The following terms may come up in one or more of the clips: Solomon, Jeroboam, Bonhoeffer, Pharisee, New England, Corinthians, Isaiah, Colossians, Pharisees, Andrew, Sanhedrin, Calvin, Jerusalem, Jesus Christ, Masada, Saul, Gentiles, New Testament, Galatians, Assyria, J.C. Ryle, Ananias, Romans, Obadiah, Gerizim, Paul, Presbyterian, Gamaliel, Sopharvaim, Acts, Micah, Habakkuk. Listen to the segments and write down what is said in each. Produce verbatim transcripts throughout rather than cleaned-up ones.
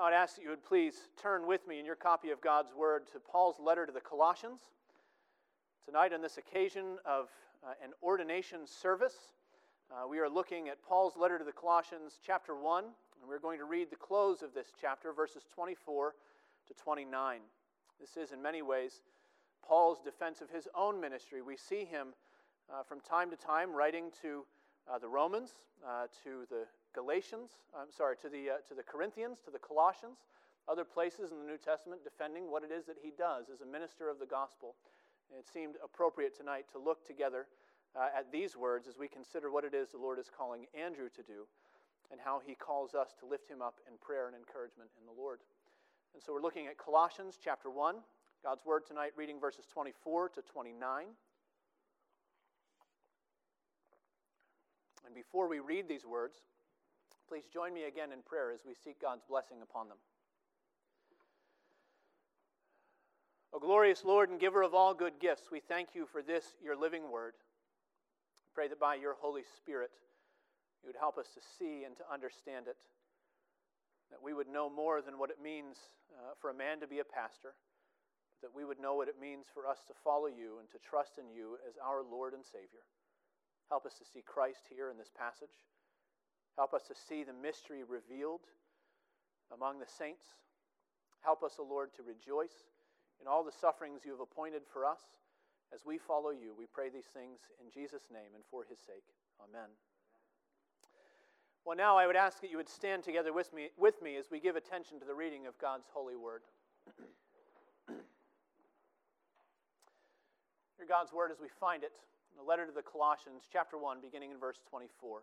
I would ask that you would please turn with me in your copy of God's Word to Paul's letter to the Colossians. Tonight, on this occasion of uh, an ordination service, uh, we are looking at Paul's letter to the Colossians, chapter one, and we're going to read the close of this chapter, verses twenty-four to twenty-nine. This is, in many ways, Paul's defense of his own ministry. We see him uh, from time to time writing to uh, the Romans, uh, to the Galatians, I'm sorry, to the, uh, to the Corinthians, to the Colossians, other places in the New Testament defending what it is that he does as a minister of the gospel. And it seemed appropriate tonight to look together uh, at these words as we consider what it is the Lord is calling Andrew to do and how he calls us to lift him up in prayer and encouragement in the Lord. And so we're looking at Colossians chapter one, God's Word tonight, reading verses twenty-four to twenty-nine. And before we read these words, please join me again in prayer as we seek God's blessing upon them. O glorious Lord and giver of all good gifts, we thank you for this, your living word. We pray that by your Holy Spirit, you would help us to see and to understand it, that we would know more than what it means uh, for a man to be a pastor, that we would know what it means for us to follow you and to trust in you as our Lord and Savior. Help us to see Christ here in this passage. Help us to see the mystery revealed among the saints. Help us, O Lord, to rejoice in all the sufferings you have appointed for us. As we follow you, we pray these things in Jesus' name and for his sake. Amen. Well, now I would ask that you would stand together with me, with me as we give attention to the reading of God's holy word. Hear God's word as we find it in the letter to the Colossians, chapter one, beginning in verse twenty-four.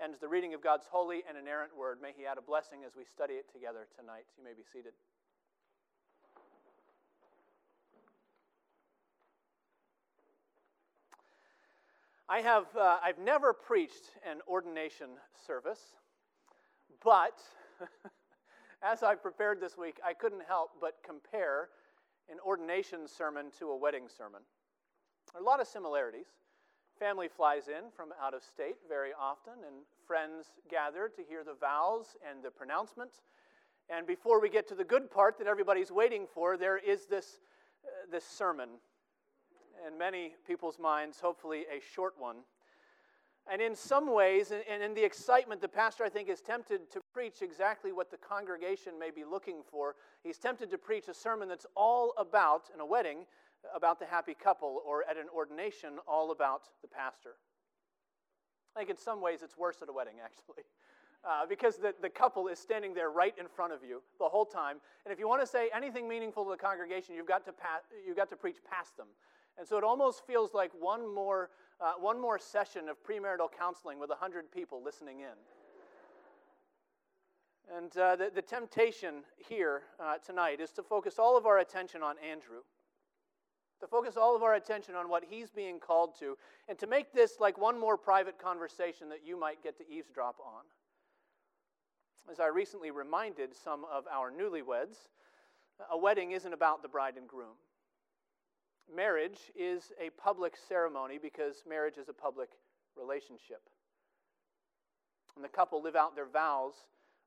ends the reading of God's holy and inerrant word. May he add a blessing as we study it together tonight. You may be seated. I have, uh, I've never preached an ordination service, but as I prepared this week, I couldn't help but compare an ordination sermon to a wedding sermon. There are a lot of similarities. Family flies in from out of state very often, and friends gather to hear the vows and the pronouncement. And before we get to the good part that everybody's waiting for, there is this, uh, this sermon. In many people's minds, hopefully a short one. And in some ways, and in the excitement, the pastor, I think, is tempted to preach exactly what the congregation may be looking for. He's tempted to preach a sermon that's all about, in a wedding, about the happy couple, or at an ordination, all about the pastor. I think in some ways it's worse at a wedding, actually, uh, because the, the couple is standing there right in front of you the whole time, and if you want to say anything meaningful to the congregation, you've got to pa- you've got to preach past them. And so it almost feels like one more uh, one more session of premarital counseling with one hundred people listening in. And uh, the, the temptation here uh, tonight is to focus all of our attention on Andrew, to focus all of our attention on what he's being called to, and to make this like one more private conversation that you might get to eavesdrop on. As I recently reminded some of our newlyweds, a wedding isn't about the bride and groom. Marriage is a public ceremony because marriage is a public relationship. And the couple live out their vows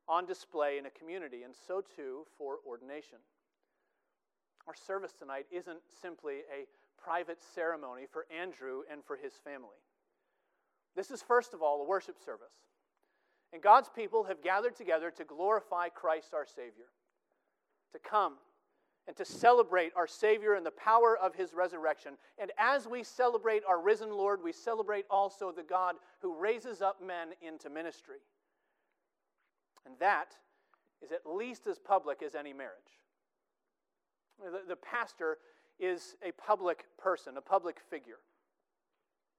on display in a community, and so too for ordination. Our service tonight isn't simply a private ceremony for Andrew and for his family. This is, first of all, a worship service. And God's people have gathered together to glorify Christ our Savior, to come and to celebrate our Savior and the power of his resurrection. And as we celebrate our risen Lord, we celebrate also the God who raises up men into ministry. And that is at least as public as any marriage. The, the pastor is a public person, a public figure.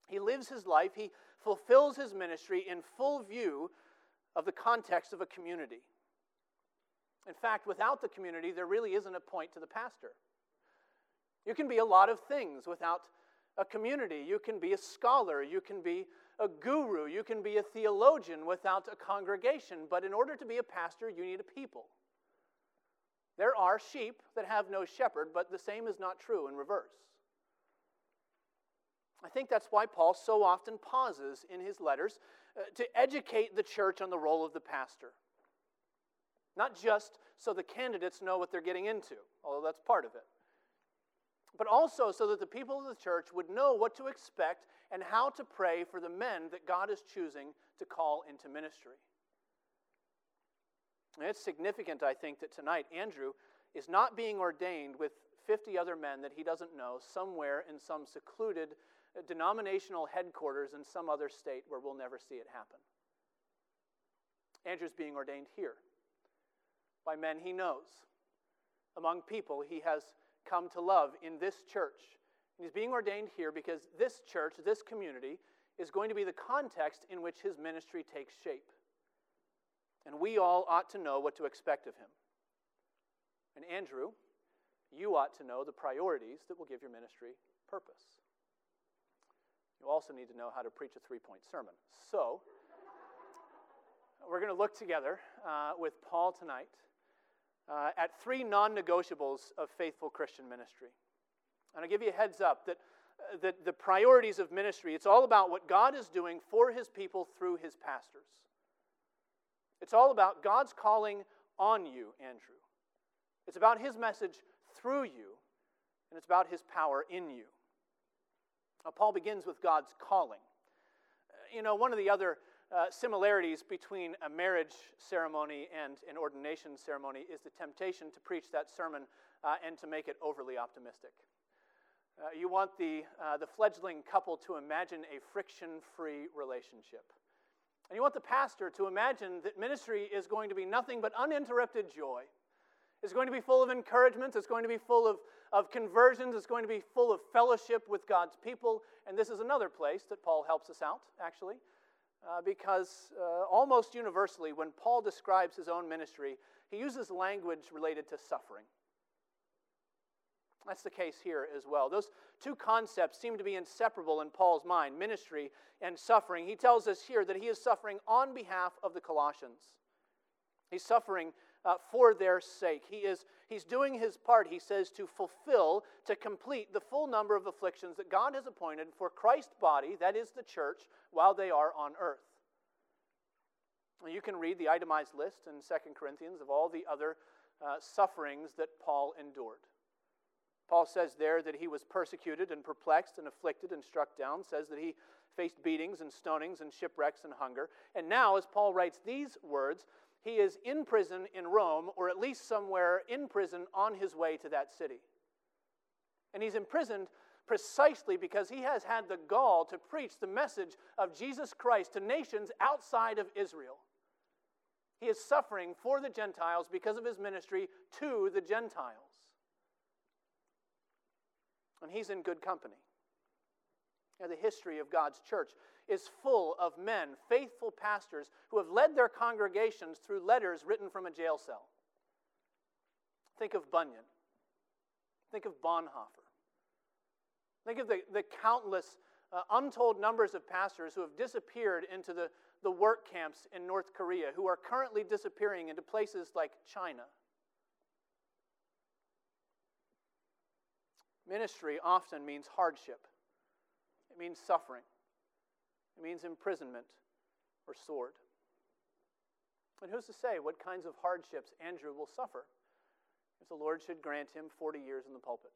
He lives his life, he fulfills his ministry in full view of the context of a community. In fact, without the community, there really isn't a point to the pastor. You can be a lot of things without a community. You can be a scholar. You can be a guru. You can be a theologian without a congregation. But in order to be a pastor, you need a people. There are sheep that have no shepherd, but the same is not true in reverse. I think that's why Paul so often pauses in his letters uh, to educate the church on the role of the pastor. Not just so the candidates know what they're getting into, although that's part of it, but also so that the people of the church would know what to expect and how to pray for the men that God is choosing to call into ministry. And it's significant, I think, that tonight Andrew is not being ordained with fifty other men that he doesn't know somewhere in some secluded denominational headquarters in some other state where we'll never see it happen. Andrew's being ordained here by men he knows, among people he has come to love in this church. And he's being ordained here because this church, this community, is going to be the context in which his ministry takes shape. And we all ought to know what to expect of him. And Andrew, you ought to know the priorities that will give your ministry purpose. You also need to know how to preach a three-point sermon. So, we're going to look together uh, with Paul tonight uh, at three non-negotiables of faithful Christian ministry. And I'll give you a heads up that, uh, that the priorities of ministry, it's all about what God is doing for his people through his pastors. It's all about God's calling on you, Andrew. It's about his message through you, and it's about his power in you. Now, Paul begins with God's calling. You know, one of the other uh, similarities between a marriage ceremony and an ordination ceremony is the temptation to preach that sermon uh, and to make it overly optimistic. Uh, you want the, uh, the fledgling couple to imagine a friction-free relationship. And you want the pastor to imagine that ministry is going to be nothing but uninterrupted joy. It's going to be full of encouragement. It's going to be full of, of conversions. It's going to be full of fellowship with God's people. And this is another place that Paul helps us out, actually, uh, because uh, almost universally, when Paul describes his own ministry, he uses language related to suffering. That's the case here as well. Those two concepts seem to be inseparable in Paul's mind, ministry and suffering. He tells us here that he is suffering on behalf of the Colossians. He's suffering Uh, for their sake. He is, he's doing his part, he says, to fulfill, to complete the full number of afflictions that God has appointed for Christ's body, that is the church, while they are on earth. And you can read the itemized list in Second Corinthians of all the other uh, sufferings that Paul endured. Paul says there that he was persecuted and perplexed and afflicted and struck down, says that he faced beatings and stonings and shipwrecks and hunger. And now, as Paul writes these words, he is in prison in Rome, or at least somewhere in prison on his way to that city. And he's imprisoned precisely because he has had the gall to preach the message of Jesus Christ to nations outside of Israel. He is suffering for the Gentiles because of his ministry to the Gentiles. And he's in good company. Now, the history of God's church is full of men, faithful pastors, who have led their congregations through letters written from a jail cell. Think of Bunyan. Think of Bonhoeffer. Think of the, the countless, uh, untold numbers of pastors who have disappeared into the, the work camps in North Korea, who are currently disappearing into places like China. Ministry often means hardship. It means suffering. It means imprisonment or sword. And who's to say what kinds of hardships Andrew will suffer if the Lord should grant him forty years in the pulpit?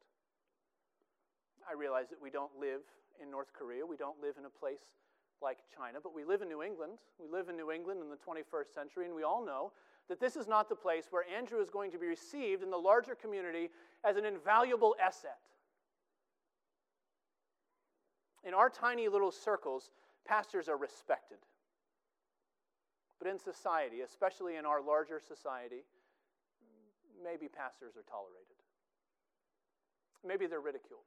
I realize that we don't live in North Korea. We don't live in a place like China, but we live in New England. We live in New England in the twenty-first century, and we all know that this is not the place where Andrew is going to be received in the larger community as an invaluable asset. In our tiny little circles, pastors are respected. But in society, especially in our larger society, maybe pastors are tolerated. Maybe they're ridiculed.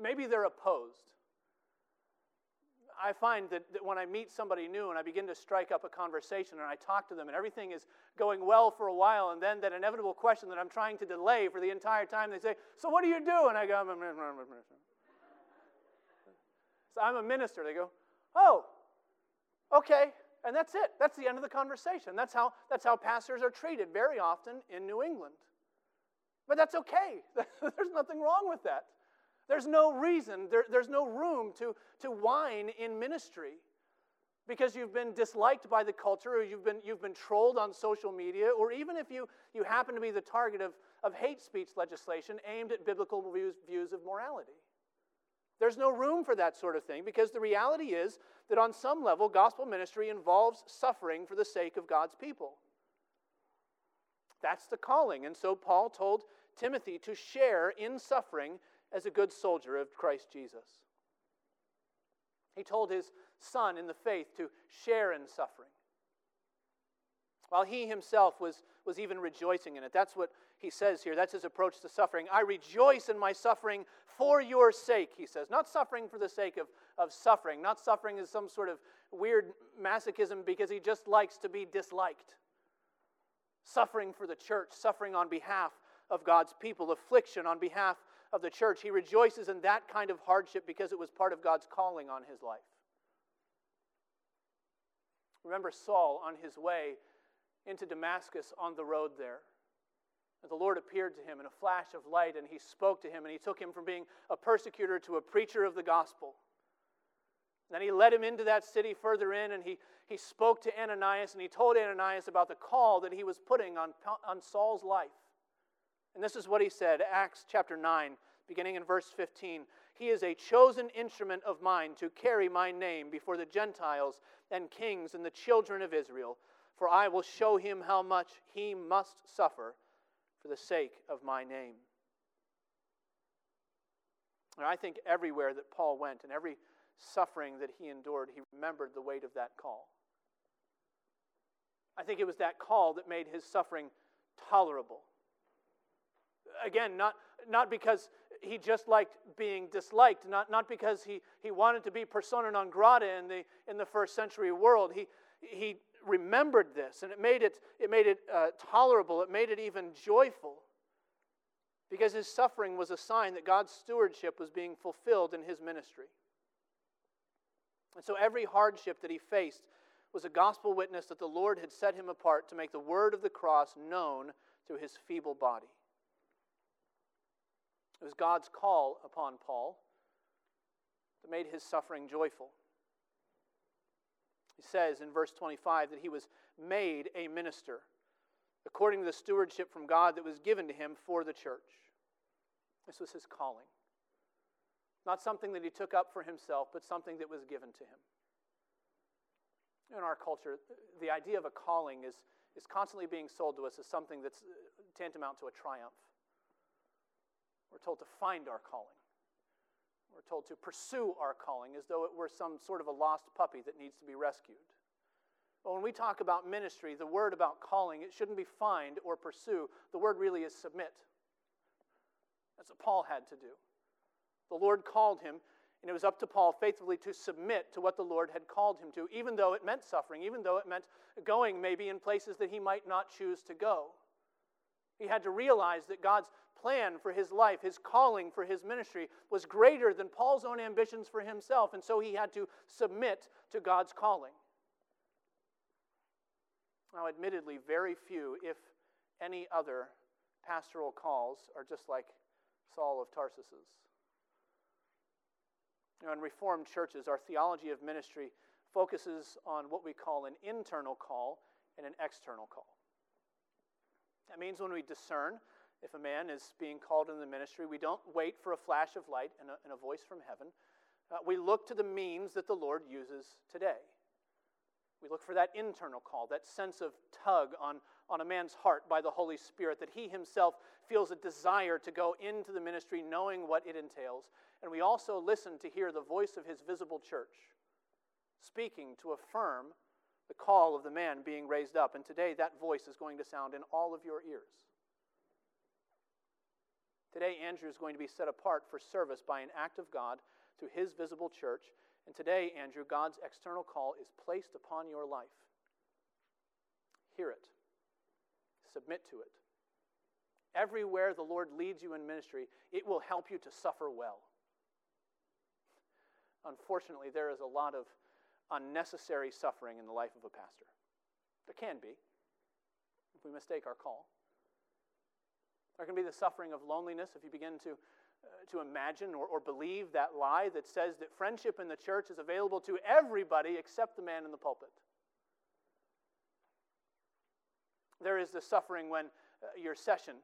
Maybe they're opposed. I find that, that when I meet somebody new and I begin to strike up a conversation and I talk to them and everything is going well for a while, and then that inevitable question that I'm trying to delay for the entire time, they say, "So what do you do?" And I go, "I'm a minister." So I'm a minister. They go, "Oh, okay." And that's it. That's the end of the conversation. That's how, that's how pastors are treated very often in New England. But that's okay. There's nothing wrong with that. There's no reason, there, there's no room to, to whine in ministry because you've been disliked by the culture, or you've been, you've been trolled on social media, or even if you, you happen to be the target of, of hate speech legislation aimed at biblical views, views of morality. There's no room for that sort of thing, because the reality is that on some level, gospel ministry involves suffering for the sake of God's people. That's the calling, and so Paul told Timothy to share in suffering as a good soldier of Christ Jesus. He told his son in the faith to share in suffering, while he himself was, was even rejoicing in it. That's what he says here. That's his approach to suffering. I rejoice in my suffering for your sake, he says. Not suffering for the sake of, of suffering. Not suffering as some sort of weird masochism because he just likes to be disliked. Suffering for the church, suffering on behalf of God's people, affliction on behalf of the church. He rejoices in that kind of hardship because it was part of God's calling on his life. Remember Saul on his way into Damascus on the road there. And the Lord appeared to him in a flash of light, and he spoke to him, and he took him from being a persecutor to a preacher of the gospel. Then he led him into that city further in, and he, he spoke to Ananias, and he told Ananias about the call that he was putting on, on Saul's life. And this is what he said, Acts chapter nine, beginning in verse fifteen. He is a chosen instrument of mine to carry my name before the Gentiles and kings and the children of Israel, for I will show him how much he must suffer for the sake of my name. And I think everywhere that Paul went and every suffering that he endured, he remembered the weight of that call. I think it was that call that made his suffering tolerable. Again, not, not because he just liked being disliked, not, not because he, he wanted to be persona non grata in the in the first century world. He he remembered this, and it made it it made it uh, tolerable. It made it even joyful, because his suffering was a sign that God's stewardship was being fulfilled in his ministry. And so every hardship that he faced was a gospel witness that the Lord had set him apart to make the word of the cross known through his feeble body. It was God's call upon Paul that made his suffering joyful. He says in verse twenty-five that he was made a minister according to the stewardship from God that was given to him for the church. This was his calling. Not something that he took up for himself, but something that was given to him. In our culture, the idea of a calling is, is constantly being sold to us as something that's tantamount to a triumph. We're told to find our calling. We're told to pursue our calling as though it were some sort of a lost puppy that needs to be rescued. But when we talk about ministry, the word about calling, it shouldn't be find or pursue. The word really is submit. That's what Paul had to do. The Lord called him, and it was up to Paul faithfully to submit to what the Lord had called him to, even though it meant suffering, even though it meant going maybe in places that he might not choose to go. He had to realize that God's plan for his life, his calling for his ministry, was greater than Paul's own ambitions for himself, and so he had to submit to God's calling. Now, admittedly, very few, if any other, pastoral calls are just like Saul of Tarsus's. You know, in Reformed churches, our theology of ministry focuses on what we call an internal call and an external call. That means when we discern if a man is being called into the ministry, we don't wait for a flash of light and a, and a voice from heaven. Uh, we look to the means that the Lord uses today. We look for that internal call, that sense of tug on, on a man's heart by the Holy Spirit, that he himself feels a desire to go into the ministry knowing what it entails. And we also listen to hear the voice of his visible church speaking to affirm the call of the man being raised up. And today that voice is going to sound in all of your ears. Today Andrew is going to be set apart for service by an act of God through his visible church. And today, Andrew, God's external call is placed upon your life. Hear it. Submit to it. Everywhere the Lord leads you in ministry, it will help you to suffer well. Unfortunately, there is a lot of unnecessary suffering in the life of a pastor. There can be, if we mistake our call. There can be the suffering of loneliness if you begin to to imagine or, or believe that lie that says that friendship in the church is available to everybody except the man in the pulpit. There is the suffering when uh, your session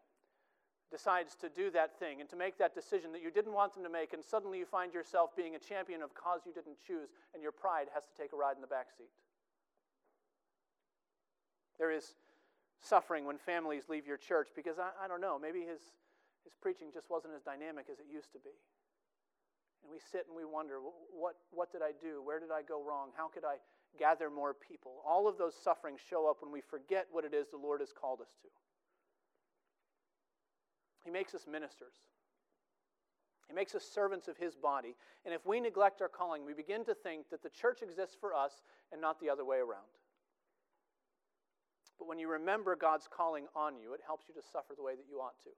decides to do that thing and to make that decision that you didn't want them to make, and suddenly you find yourself being a champion of a cause you didn't choose, and your pride has to take a ride in the backseat. There is suffering when families leave your church because, I, I don't know, maybe his... His preaching just wasn't as dynamic as it used to be. And we sit and we wonder, what, what did I do? Where did I go wrong? How could I gather more people? All of those sufferings show up when we forget what it is the Lord has called us to. He makes us ministers. He makes us servants of his body. And if we neglect our calling, we begin to think that the church exists for us and not the other way around. But when you remember God's calling on you, it helps you to suffer the way that you ought to.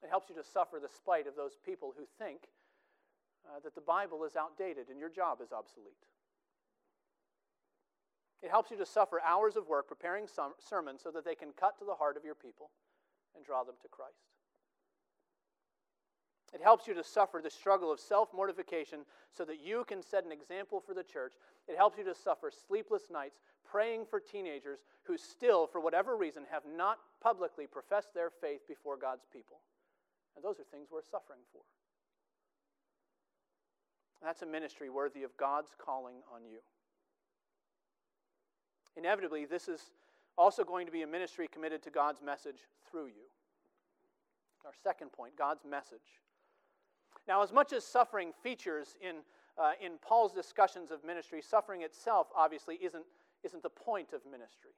It helps you to suffer the spite of those people who think uh, that the Bible is outdated and your job is obsolete. It helps you to suffer hours of work preparing some sermons so that they can cut to the heart of your people and draw them to Christ. It helps you to suffer the struggle of self-mortification so that you can set an example for the church. It helps you to suffer sleepless nights praying for teenagers who still, for whatever reason, have not publicly professed their faith before God's people. And those are things we're suffering for. That's a ministry worthy of God's calling on you. Inevitably, this is also going to be a ministry committed to God's message through you. Our second point, God's message. Now, as much as suffering features in, uh, in Paul's discussions of ministry, suffering itself obviously isn't, isn't the point of ministry.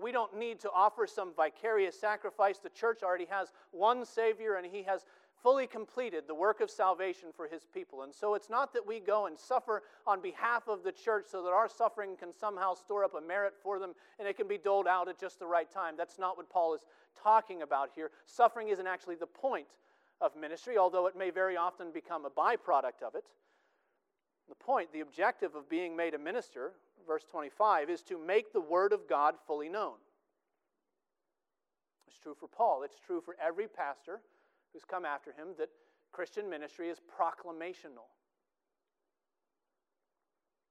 We don't need to offer some vicarious sacrifice. The church already has one Savior, and he has fully completed the work of salvation for his people. And so it's not that we go and suffer on behalf of the church so that our suffering can somehow store up a merit for them and it can be doled out at just the right time. That's not what Paul is talking about here. Suffering isn't actually the point of ministry, although it may very often become a byproduct of it. The point, the objective of being made a minister, verse twenty-five, is to make the word of God fully known. It's true for Paul. It's true for every pastor who's come after him that Christian ministry is proclamational.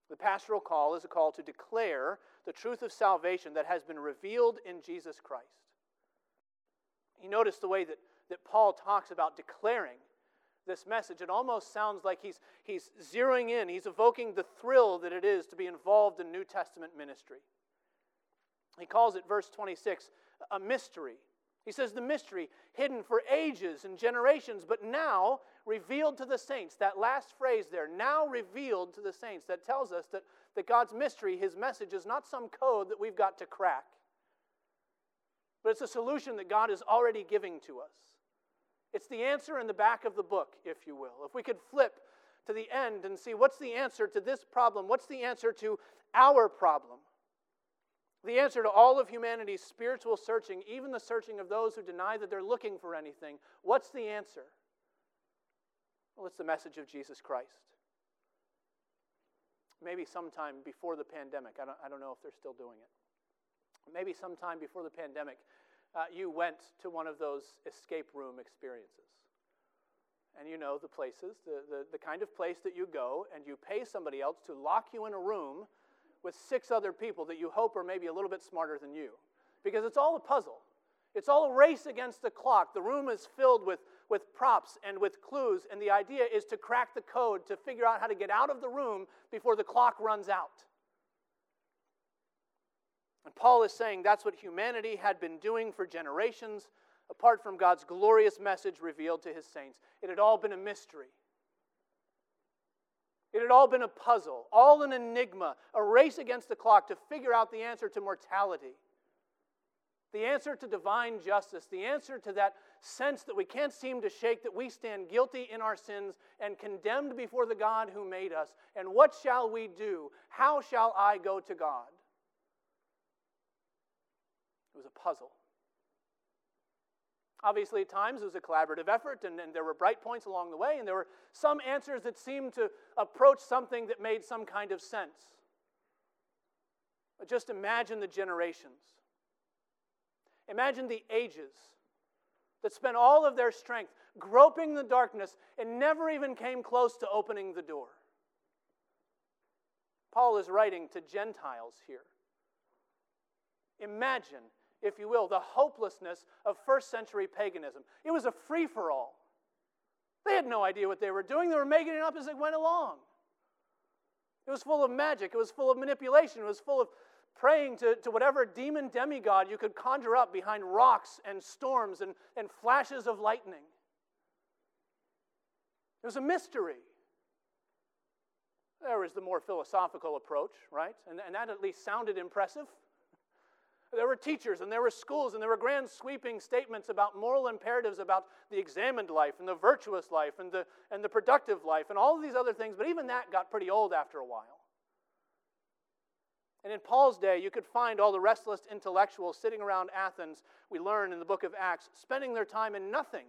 The pastoral call is a call to declare the truth of salvation that has been revealed in Jesus Christ. You notice the way that, that Paul talks about declaring this message. It almost sounds like he's, he's zeroing in, he's evoking the thrill that it is to be involved in New Testament ministry. He calls it, verse twenty-six, a mystery. He says, the mystery hidden for ages and generations, but now revealed to the saints. That last phrase there, now revealed to the saints, that tells us that, that God's mystery, his message, is not some code that we've got to crack, but it's a solution that God is already giving to us. It's the answer in the back of the book, if you will. If we could flip to the end and see what's the answer to this problem, what's the answer to our problem? The answer to all of humanity's spiritual searching, even the searching of those who deny that they're looking for anything, what's the answer? Well, it's the message of Jesus Christ. Maybe sometime before the pandemic, I don't, I don't know if they're still doing it. Maybe sometime before the pandemic, uh, you went to one of those escape room experiences. And you know the places, the, the, the kind of place that you go and you pay somebody else to lock you in a room with six other people that you hope are maybe a little bit smarter than you. Because it's all a puzzle. It's all a race against the clock. The room is filled with, with props and with clues, and the idea is to crack the code, to figure out how to get out of the room before the clock runs out. And Paul is saying that's what humanity had been doing for generations, apart from God's glorious message revealed to his saints. It had all been a mystery. It had all been a puzzle, all an enigma, a race against the clock to figure out the answer to mortality, the answer to divine justice, the answer to that sense that we can't seem to shake, that we stand guilty in our sins and condemned before the God who made us. And what shall we do? How shall I go to God? It was a puzzle. Obviously, at times, it was a collaborative effort, and, and there were bright points along the way, and there were some answers that seemed to approach something that made some kind of sense. But just imagine the generations. Imagine the ages that spent all of their strength groping the darkness and never even came close to opening the door. Paul is writing to Gentiles here. Imagine, if you will, the hopelessness of first century paganism. It was a free-for-all. They had no idea what they were doing. They were making it up as they went along. It was full of magic. It was full of manipulation. It was full of praying to, to whatever demon demigod you could conjure up behind rocks and storms and, and flashes of lightning. It was a mystery. There was the more philosophical approach, right? And, and that at least sounded impressive. There were teachers, and there were schools, and there were grand sweeping statements about moral imperatives about the examined life and the virtuous life and the, and the productive life and all of these other things, but even that got pretty old after a while. And in Paul's day, you could find all the restless intellectuals sitting around Athens, we learn in the book of Acts, spending their time in nothing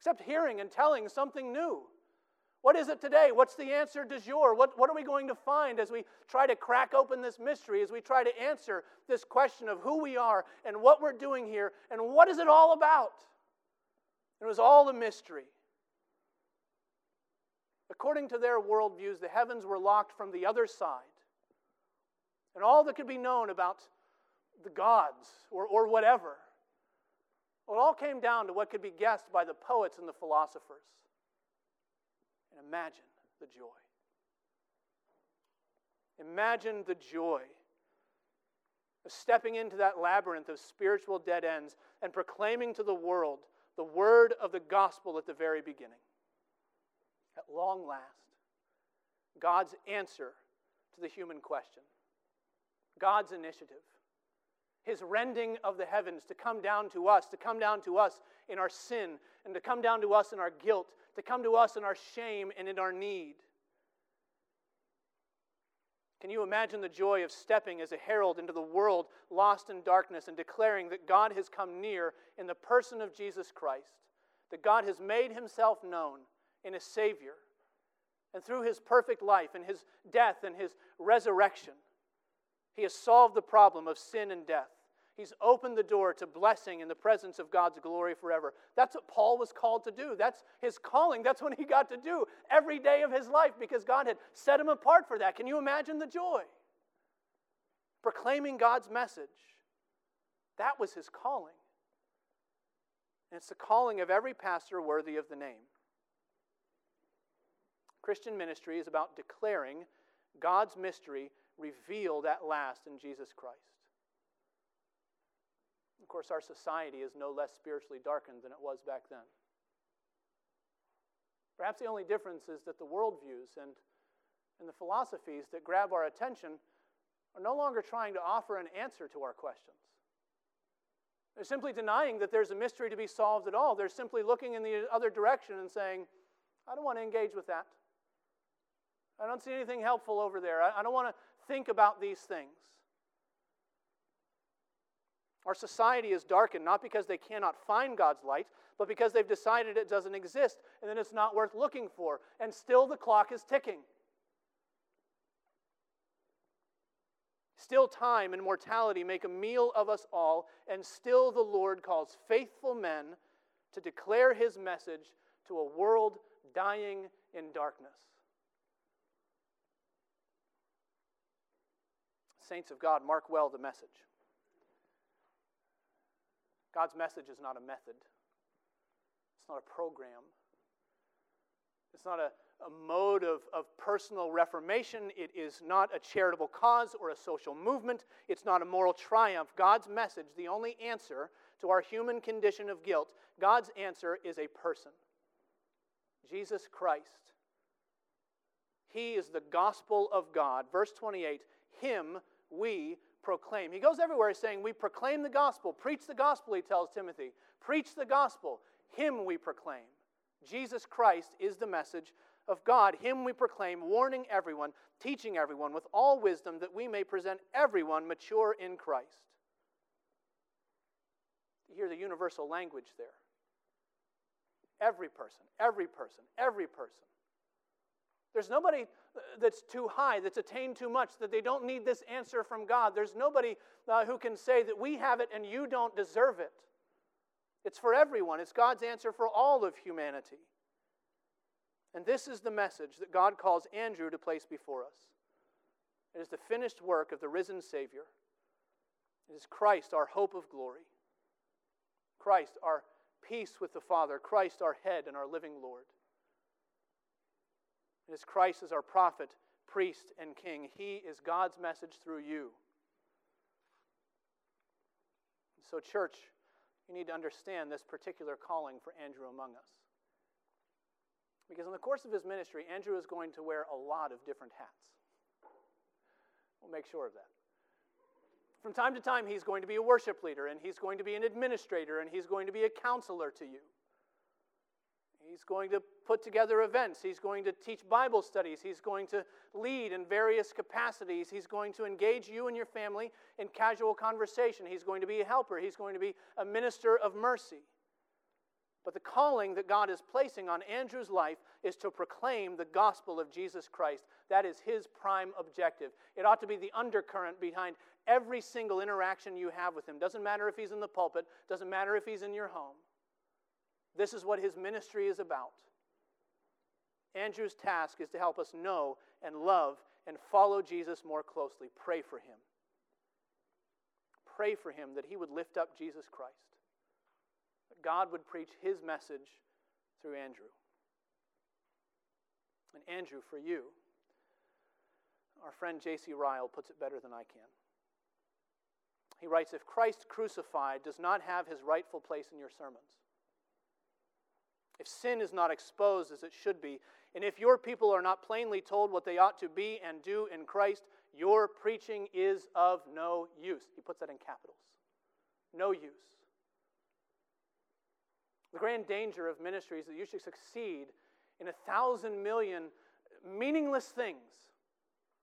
except hearing and telling something new. What is it today? What's the answer du jour? What, what are we going to find as we try to crack open this mystery, as we try to answer this question of who we are and what we're doing here and what is it all about? It was all a mystery. According to their worldviews, the heavens were locked from the other side. And all that could be known about the gods or, or whatever, well, it all came down to what could be guessed by the poets and the philosophers. And imagine the joy. Imagine the joy of stepping into that labyrinth of spiritual dead ends and proclaiming to the world the word of the gospel at the very beginning. At long last, God's answer to the human question. God's initiative, his rending of the heavens to come down to us, to come down to us in our sin, and to come down to us in our guilt, to come to us in our shame and in our need. Can you imagine the joy of stepping as a herald into the world lost in darkness and declaring that God has come near in the person of Jesus Christ, that God has made himself known in a Savior, and through his perfect life and his death and his resurrection, he has solved the problem of sin and death. He's opened the door to blessing in the presence of God's glory forever. That's what Paul was called to do. That's his calling. That's what he got to do every day of his life because God had set him apart for that. Can you imagine the joy? Proclaiming God's message. That was his calling. And it's the calling of every pastor worthy of the name. Christian ministry is about declaring God's mystery revealed at last in Jesus Christ. Of course, our society is no less spiritually darkened than it was back then. Perhaps the only difference is that the worldviews and, and the philosophies that grab our attention are no longer trying to offer an answer to our questions. They're simply denying that there's a mystery to be solved at all. They're simply looking in the other direction and saying, I don't want to engage with that. I don't see anything helpful over there. I, I don't want to think about these things. Our society is darkened, not because they cannot find God's light, but because they've decided it doesn't exist, and then it's not worth looking for, and still the clock is ticking. Still time and mortality make a meal of us all, and still the Lord calls faithful men to declare his message to a world dying in darkness. Saints of God, mark well the message. God's message is not a method. It's not a program. It's not a, a mode of, of personal reformation. It is not a charitable cause or a social movement. It's not a moral triumph. God's message, the only answer to our human condition of guilt, God's answer is a person. Jesus Christ. He is the gospel of God. Verse twenty-eight, him we proclaim. He goes everywhere saying, we proclaim the gospel. Preach the gospel, he tells Timothy. Preach the gospel. Him we proclaim. Jesus Christ is the message of God. Him we proclaim, warning everyone, teaching everyone with all wisdom, that we may present everyone mature in Christ. You hear the universal language there. Every person, every person, every person. There's nobody that's too high, that's attained too much, that they don't need this answer from God. There's nobody uh, who can say that we have it and you don't deserve it. It's for everyone. It's God's answer for all of humanity. And this is the message that God calls Andrew to place before us. It is the finished work of the risen Savior. It is Christ, our hope of glory. Christ, our peace with the Father. Christ, our head and our living Lord. It is Christ as our prophet, priest, and king. He is God's message through you. And so, church, you need to understand this particular calling for Andrew among us. Because in the course of his ministry, Andrew is going to wear a lot of different hats. We'll make sure of that. From time to time, he's going to be a worship leader, and he's going to be an administrator, and he's going to be a counselor to you. He's going to put together events. He's going to teach Bible studies. He's going to lead in various capacities. He's going to engage you and your family in casual conversation. He's going to be a helper. He's going to be a minister of mercy. But the calling that God is placing on Andrew's life is to proclaim the gospel of Jesus Christ. That is his prime objective. It ought to be the undercurrent behind every single interaction you have with him. Doesn't matter if he's in the pulpit. Doesn't matter if he's in your home. This is what his ministry is about. Andrew's task is to help us know and love and follow Jesus more closely. Pray for him. Pray for him that he would lift up Jesus Christ. That God would preach his message through Andrew. And Andrew, for you, our friend J C Ryle puts it better than I can. He writes, if Christ crucified does not have his rightful place in your sermons, if sin is not exposed as it should be, and if your people are not plainly told what they ought to be and do in Christ, your preaching is of no use. He puts that in capitals. No use. The grand danger of ministry is that you should succeed in a thousand million meaningless things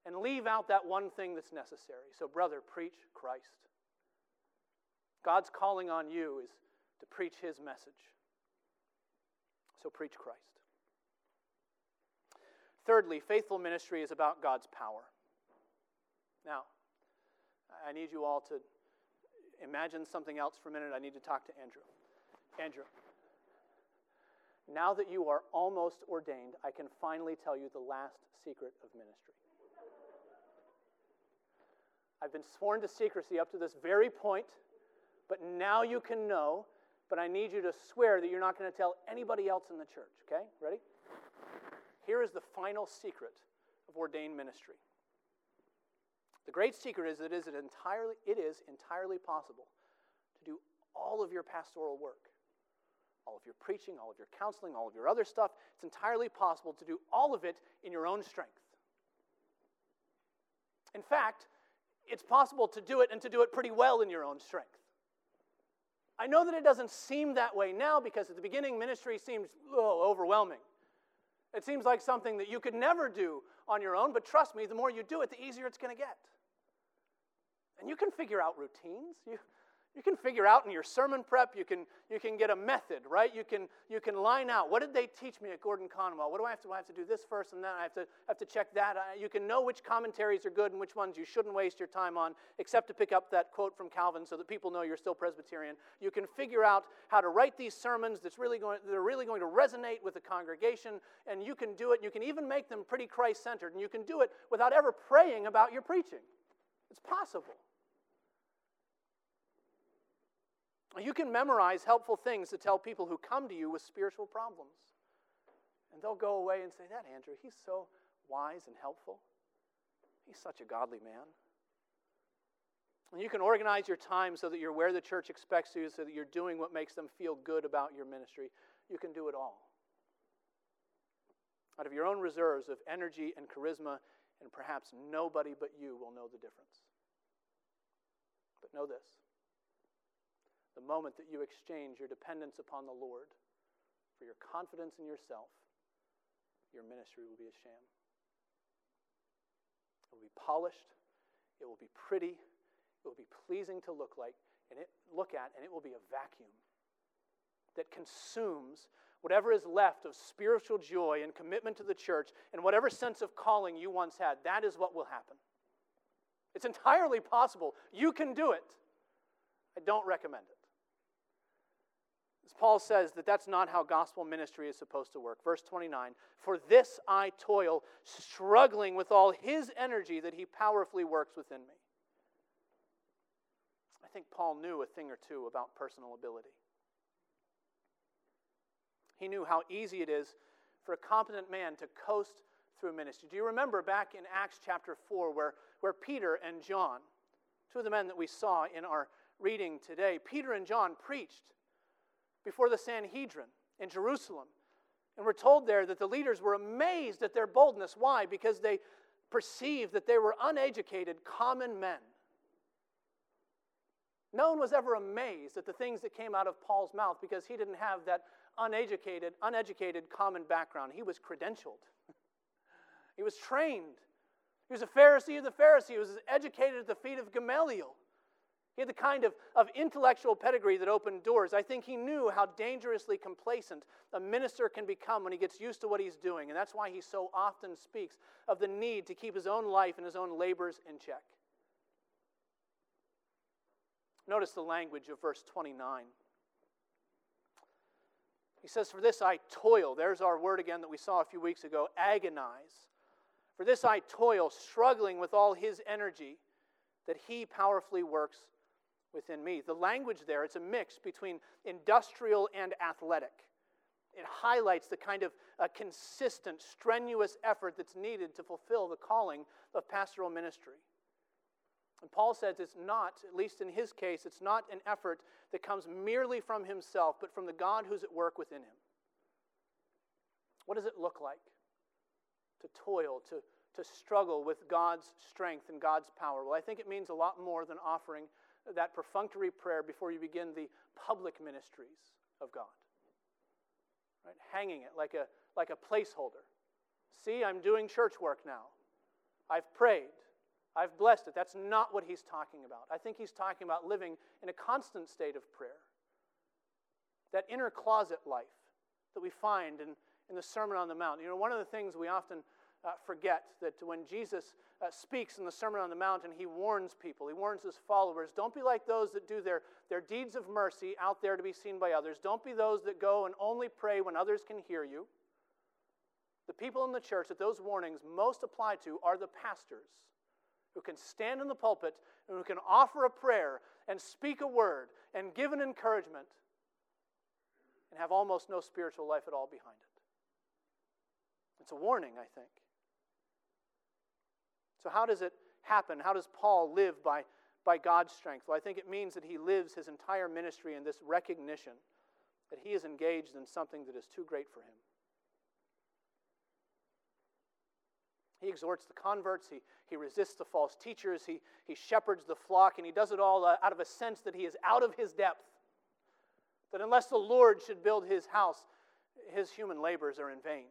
and leave out that one thing that's necessary. So, brother, preach Christ. God's calling on you is to preach his message. So preach Christ. Thirdly, faithful ministry is about God's power. Now, I need you all to imagine something else for a minute. I need to talk to Andrew. Andrew, now that you are almost ordained, I can finally tell you the last secret of ministry. I've been sworn to secrecy up to this very point, but now you can know. But I need you to swear that you're not going to tell anybody else in the church, okay? Ready? Here is the final secret of ordained ministry. The great secret is that it is entirely, it is entirely possible to do all of your pastoral work, all of your preaching, all of your counseling, all of your other stuff. It's entirely possible to do all of it in your own strength. In fact, it's possible to do it and to do it pretty well in your own strength. I know that it doesn't seem that way now because at the beginning ministry seems oh, overwhelming. It seems like something that you could never do on your own, but trust me, the more you do it, the easier it's going to get. And you can figure out routines. You, you can figure out in your sermon prep, you can, you can get a method, right? You can, you can line out, what did they teach me at Gordon Conwell? What do I have to do? I have to do this first and then I have to, have to check that. I, you can know which commentaries are good and which ones you shouldn't waste your time on, except to pick up that quote from Calvin so that people know you're still Presbyterian. You can figure out how to write these sermons that's really going, that are really going to resonate with the congregation, and you can do it. You can even make them pretty Christ-centered, and you can do it without ever praying about your preaching. It's possible. You can memorize helpful things to tell people who come to you with spiritual problems. And they'll go away and say, that Andrew, he's so wise and helpful. He's such a godly man. And you can organize your time so that you're where the church expects you, so that you're doing what makes them feel good about your ministry. You can do it all. Out of your own reserves of energy and charisma, and perhaps nobody but you will know the difference. But know this. The moment that you exchange your dependence upon the Lord for your confidence in yourself, your ministry will be a sham. It will be polished, it will be pretty, it will be pleasing to look like, and it look at, and it will be a vacuum that consumes whatever is left of spiritual joy and commitment to the church and whatever sense of calling you once had. That is what will happen. It's entirely possible. You can do it. I don't recommend it. As Paul says, that that's not how gospel ministry is supposed to work. Verse twenty-nine, for this I toil, struggling with all his energy that he powerfully works within me. I think Paul knew a thing or two about personal ability. He knew how easy it is for a competent man to coast through ministry. Do you remember back in Acts chapter four where, where Peter and John, two of the men that we saw in our reading today, Peter and John preached before the Sanhedrin in Jerusalem. And we're told there that the leaders were amazed at their boldness. Why? Because they perceived that they were uneducated, common men. No one was ever amazed at the things that came out of Paul's mouth because he didn't have that uneducated, uneducated common background. He was credentialed. He was trained. He was a Pharisee of the Pharisees. He was educated at the feet of Gamaliel. He had the kind of, of intellectual pedigree that opened doors. I think he knew how dangerously complacent a minister can become when he gets used to what he's doing, and that's why he so often speaks of the need to keep his own life and his own labors in check. Notice the language of verse twenty-nine. He says, for this I toil. There's our word again that we saw a few weeks ago, agonize. For this I toil, struggling with all his energy that he powerfully works within me. The language there, it's a mix between industrial and athletic. It highlights the kind of uh, consistent, strenuous effort that's needed to fulfill the calling of pastoral ministry. And Paul says it's not, at least in his case, it's not an effort that comes merely from himself, but from the God who's at work within him. What does it look like to toil, to, to struggle with God's strength and God's power? Well, I think it means a lot more than offering that perfunctory prayer before you begin the public ministries of God. Right? Hanging it like a, like a placeholder. See, I'm doing church work now. I've prayed. I've blessed it. That's not what he's talking about. I think he's talking about living in a constant state of prayer. That inner closet life that we find in, in the Sermon on the Mount. You know, one of the things we often uh, forget that when Jesus Uh, speaks in the Sermon on the Mount, and he warns people, he warns his followers, don't be like those that do their, their deeds of mercy out there to be seen by others. Don't be those that go and only pray when others can hear you. The people in the church that those warnings most apply to are the pastors who can stand in the pulpit and who can offer a prayer and speak a word and give an encouragement and have almost no spiritual life at all behind it. It's a warning, I think. So how does it happen? How does Paul live by, by God's strength? Well, I think it means that he lives his entire ministry in this recognition that he is engaged in something that is too great for him. He exhorts the converts, he, he resists the false teachers, he, he shepherds the flock, and he does it all uh, out of a sense that he is out of his depth, that unless the Lord should build his house, his human labors are in vain.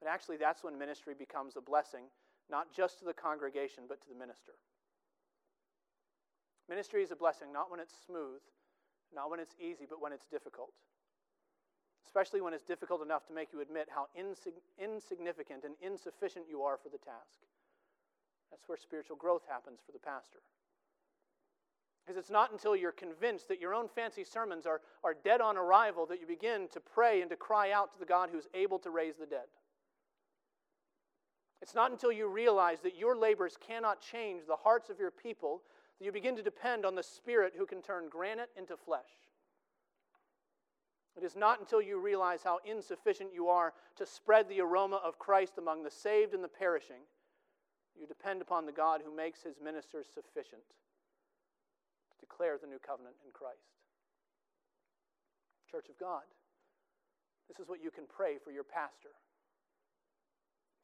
But actually, that's when ministry becomes a blessing, not just to the congregation, but to the minister. Ministry is a blessing, not when it's smooth, not when it's easy, but when it's difficult. Especially when it's difficult enough to make you admit how insig- insignificant and insufficient you are for the task. That's where spiritual growth happens for the pastor. Because it's not until you're convinced that your own fancy sermons are, are dead on arrival that you begin to pray and to cry out to the God who's able to raise the dead. It's not until you realize that your labors cannot change the hearts of your people that you begin to depend on the Spirit who can turn granite into flesh. It is not until you realize how insufficient you are to spread the aroma of Christ among the saved and the perishing, you depend upon the God who makes his ministers sufficient to declare the new covenant in Christ. Church of God, this is what you can pray for your pastor.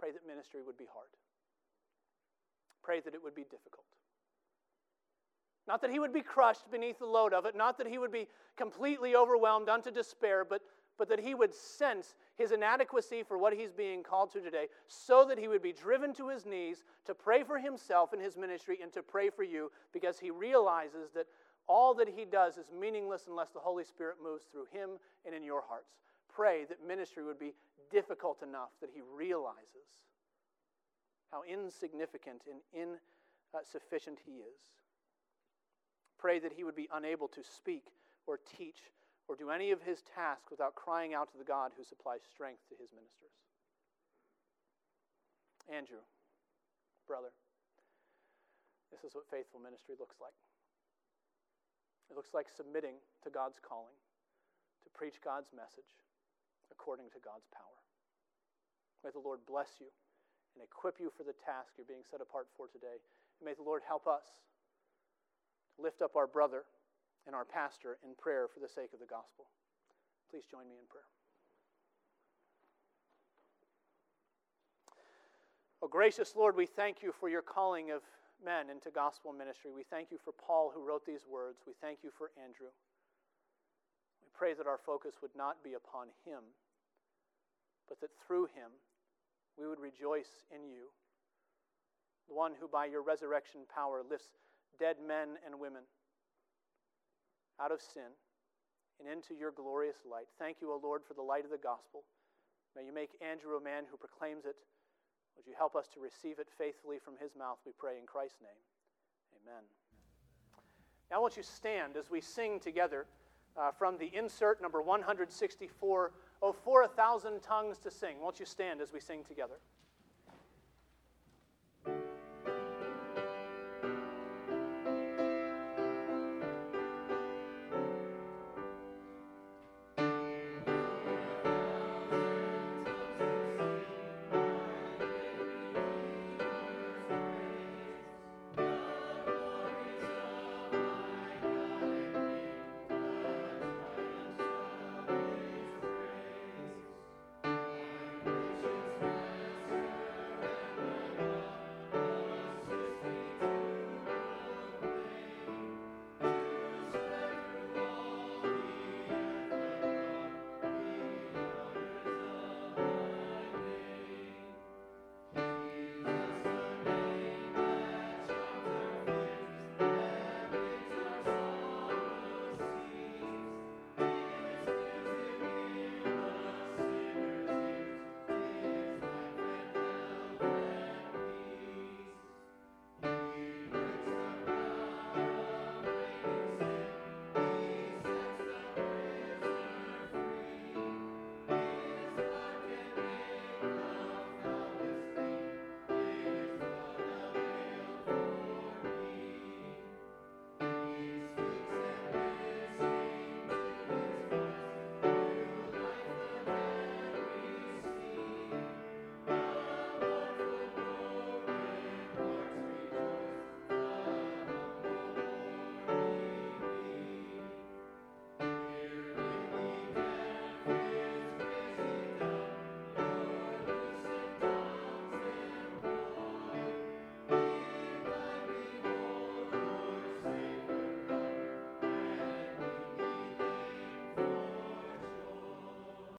Pray that ministry would be hard. Pray that it would be difficult. Not that he would be crushed beneath the load of it, not that he would be completely overwhelmed unto despair, but, but that he would sense his inadequacy for what he's being called to today, so that he would be driven to his knees to pray for himself and his ministry and to pray for you, because he realizes that all that he does is meaningless unless the Holy Spirit moves through him and in your hearts. Pray that ministry would be difficult enough that he realizes how insignificant and insufficient he is. Pray that he would be unable to speak or teach or do any of his tasks without crying out to the God who supplies strength to his ministers. Andrew, brother, this is what faithful ministry looks like. It looks like submitting to God's calling, to preach God's message according to God's power. May the Lord bless you and equip you for the task you're being set apart for today. And may the Lord help us lift up our brother and our pastor in prayer for the sake of the gospel. Please join me in prayer. Oh, gracious Lord, we thank you for your calling of men into gospel ministry. We thank you for Paul who wrote these words. We thank you for Andrew. We pray that our focus would not be upon him, but that through him we would rejoice in you, the one who by your resurrection power lifts dead men and women out of sin and into your glorious light. Thank you, O Lord, for the light of the gospel. May you make Andrew a man who proclaims it. Would you help us to receive it faithfully from his mouth, we pray in Christ's name. Amen. Now I want you to stand as we sing together uh, from the insert number one sixty-four, Oh, for a thousand tongues to sing. Won't you stand as we sing together?